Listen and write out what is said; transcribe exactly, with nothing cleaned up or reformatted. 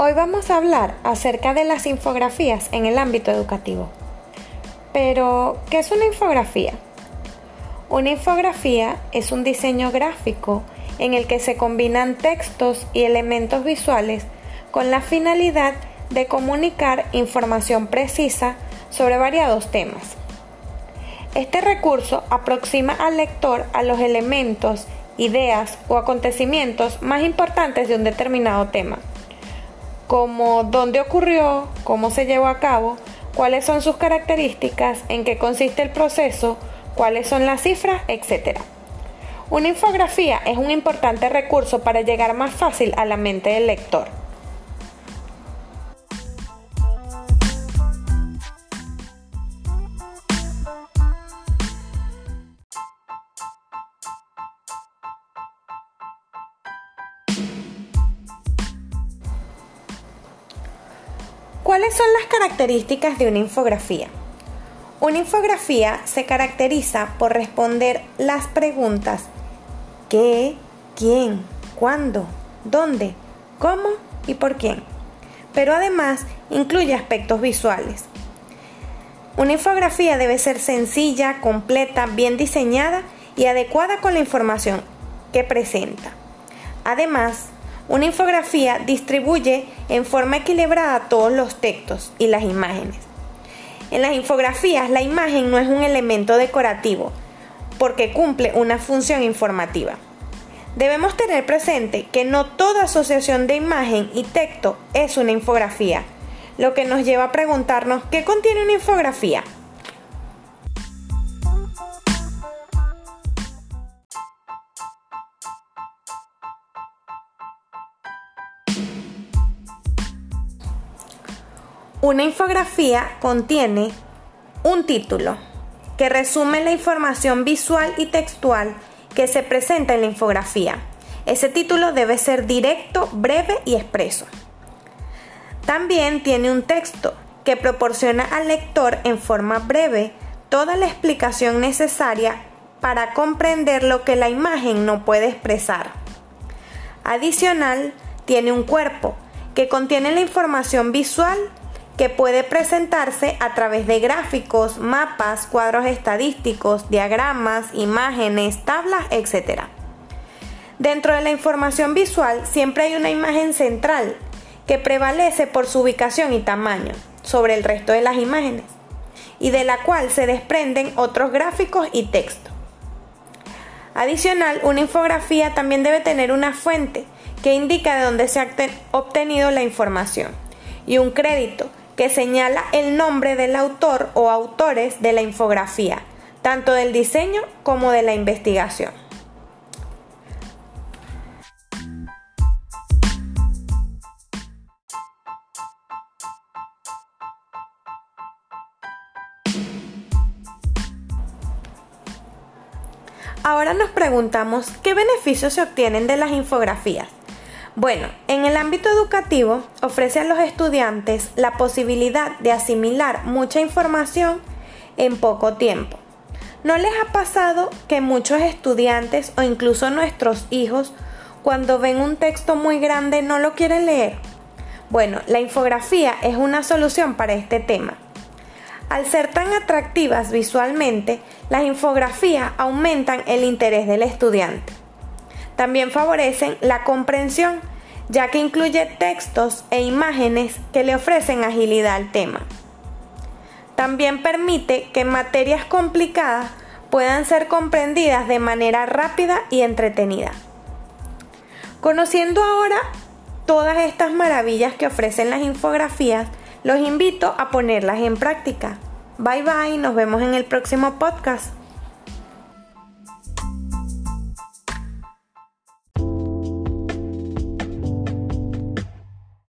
Hoy vamos a hablar acerca de las infografías en el ámbito educativo. Pero, ¿qué es una infografía? Una infografía es un diseño gráfico en el que se combinan textos y elementos visuales con la finalidad de comunicar información precisa sobre variados temas. Este recurso aproxima al lector a los elementos, ideas o acontecimientos más importantes de un determinado tema, como dónde ocurrió, cómo se llevó a cabo, cuáles son sus características, en qué consiste el proceso, cuáles son las cifras, etcétera. Una infografía es un importante recurso para llegar más fácil a la mente del lector. ¿Cuáles son las características de una infografía? Una infografía se caracteriza por responder las preguntas ¿qué? ¿Quién? ¿Cuándo? ¿Dónde? ¿Cómo? ¿Y por quién? Pero además incluye aspectos visuales. Una infografía debe ser sencilla, completa, bien diseñada y adecuada con la información que presenta. Además, una infografía distribuye en forma equilibrada todos los textos y las imágenes. En las infografías, la imagen no es un elemento decorativo, porque cumple una función informativa. Debemos tener presente que no toda asociación de imagen y texto es una infografía, lo que nos lleva a preguntarnos ¿qué contiene una infografía? Una infografía contiene un título que resume la información visual y textual que se presenta en la infografía. Ese título debe ser directo, breve y expreso. También tiene un texto que proporciona al lector en forma breve toda la explicación necesaria para comprender lo que la imagen no puede expresar. Adicional, tiene un cuerpo que contiene la información visual que puede presentarse a través de gráficos, mapas, cuadros estadísticos, diagramas, imágenes, tablas, etcétera. Dentro de la información visual siempre hay una imagen central que prevalece por su ubicación y tamaño sobre el resto de las imágenes y de la cual se desprenden otros gráficos y texto. Adicional, una infografía también debe tener una fuente que indica de dónde se ha obtenido la información y un crédito que señala el nombre del autor o autores de la infografía, tanto del diseño como de la investigación. Ahora nos preguntamos, ¿qué beneficios se obtienen de las infografías? Bueno, en el ámbito educativo ofrece a los estudiantes la posibilidad de asimilar mucha información en poco tiempo. ¿No les ha pasado que muchos estudiantes o incluso nuestros hijos, cuando ven un texto muy grande, no lo quieren leer? Bueno, la infografía es una solución para este tema. Al ser tan atractivas visualmente, las infografías aumentan el interés del estudiante. También favorecen la comprensión, ya que incluye textos e imágenes que le ofrecen agilidad al tema. También permite que materias complicadas puedan ser comprendidas de manera rápida y entretenida. Conociendo ahora todas estas maravillas que ofrecen las infografías, los invito a ponerlas en práctica. Bye bye, nos vemos en el próximo podcast.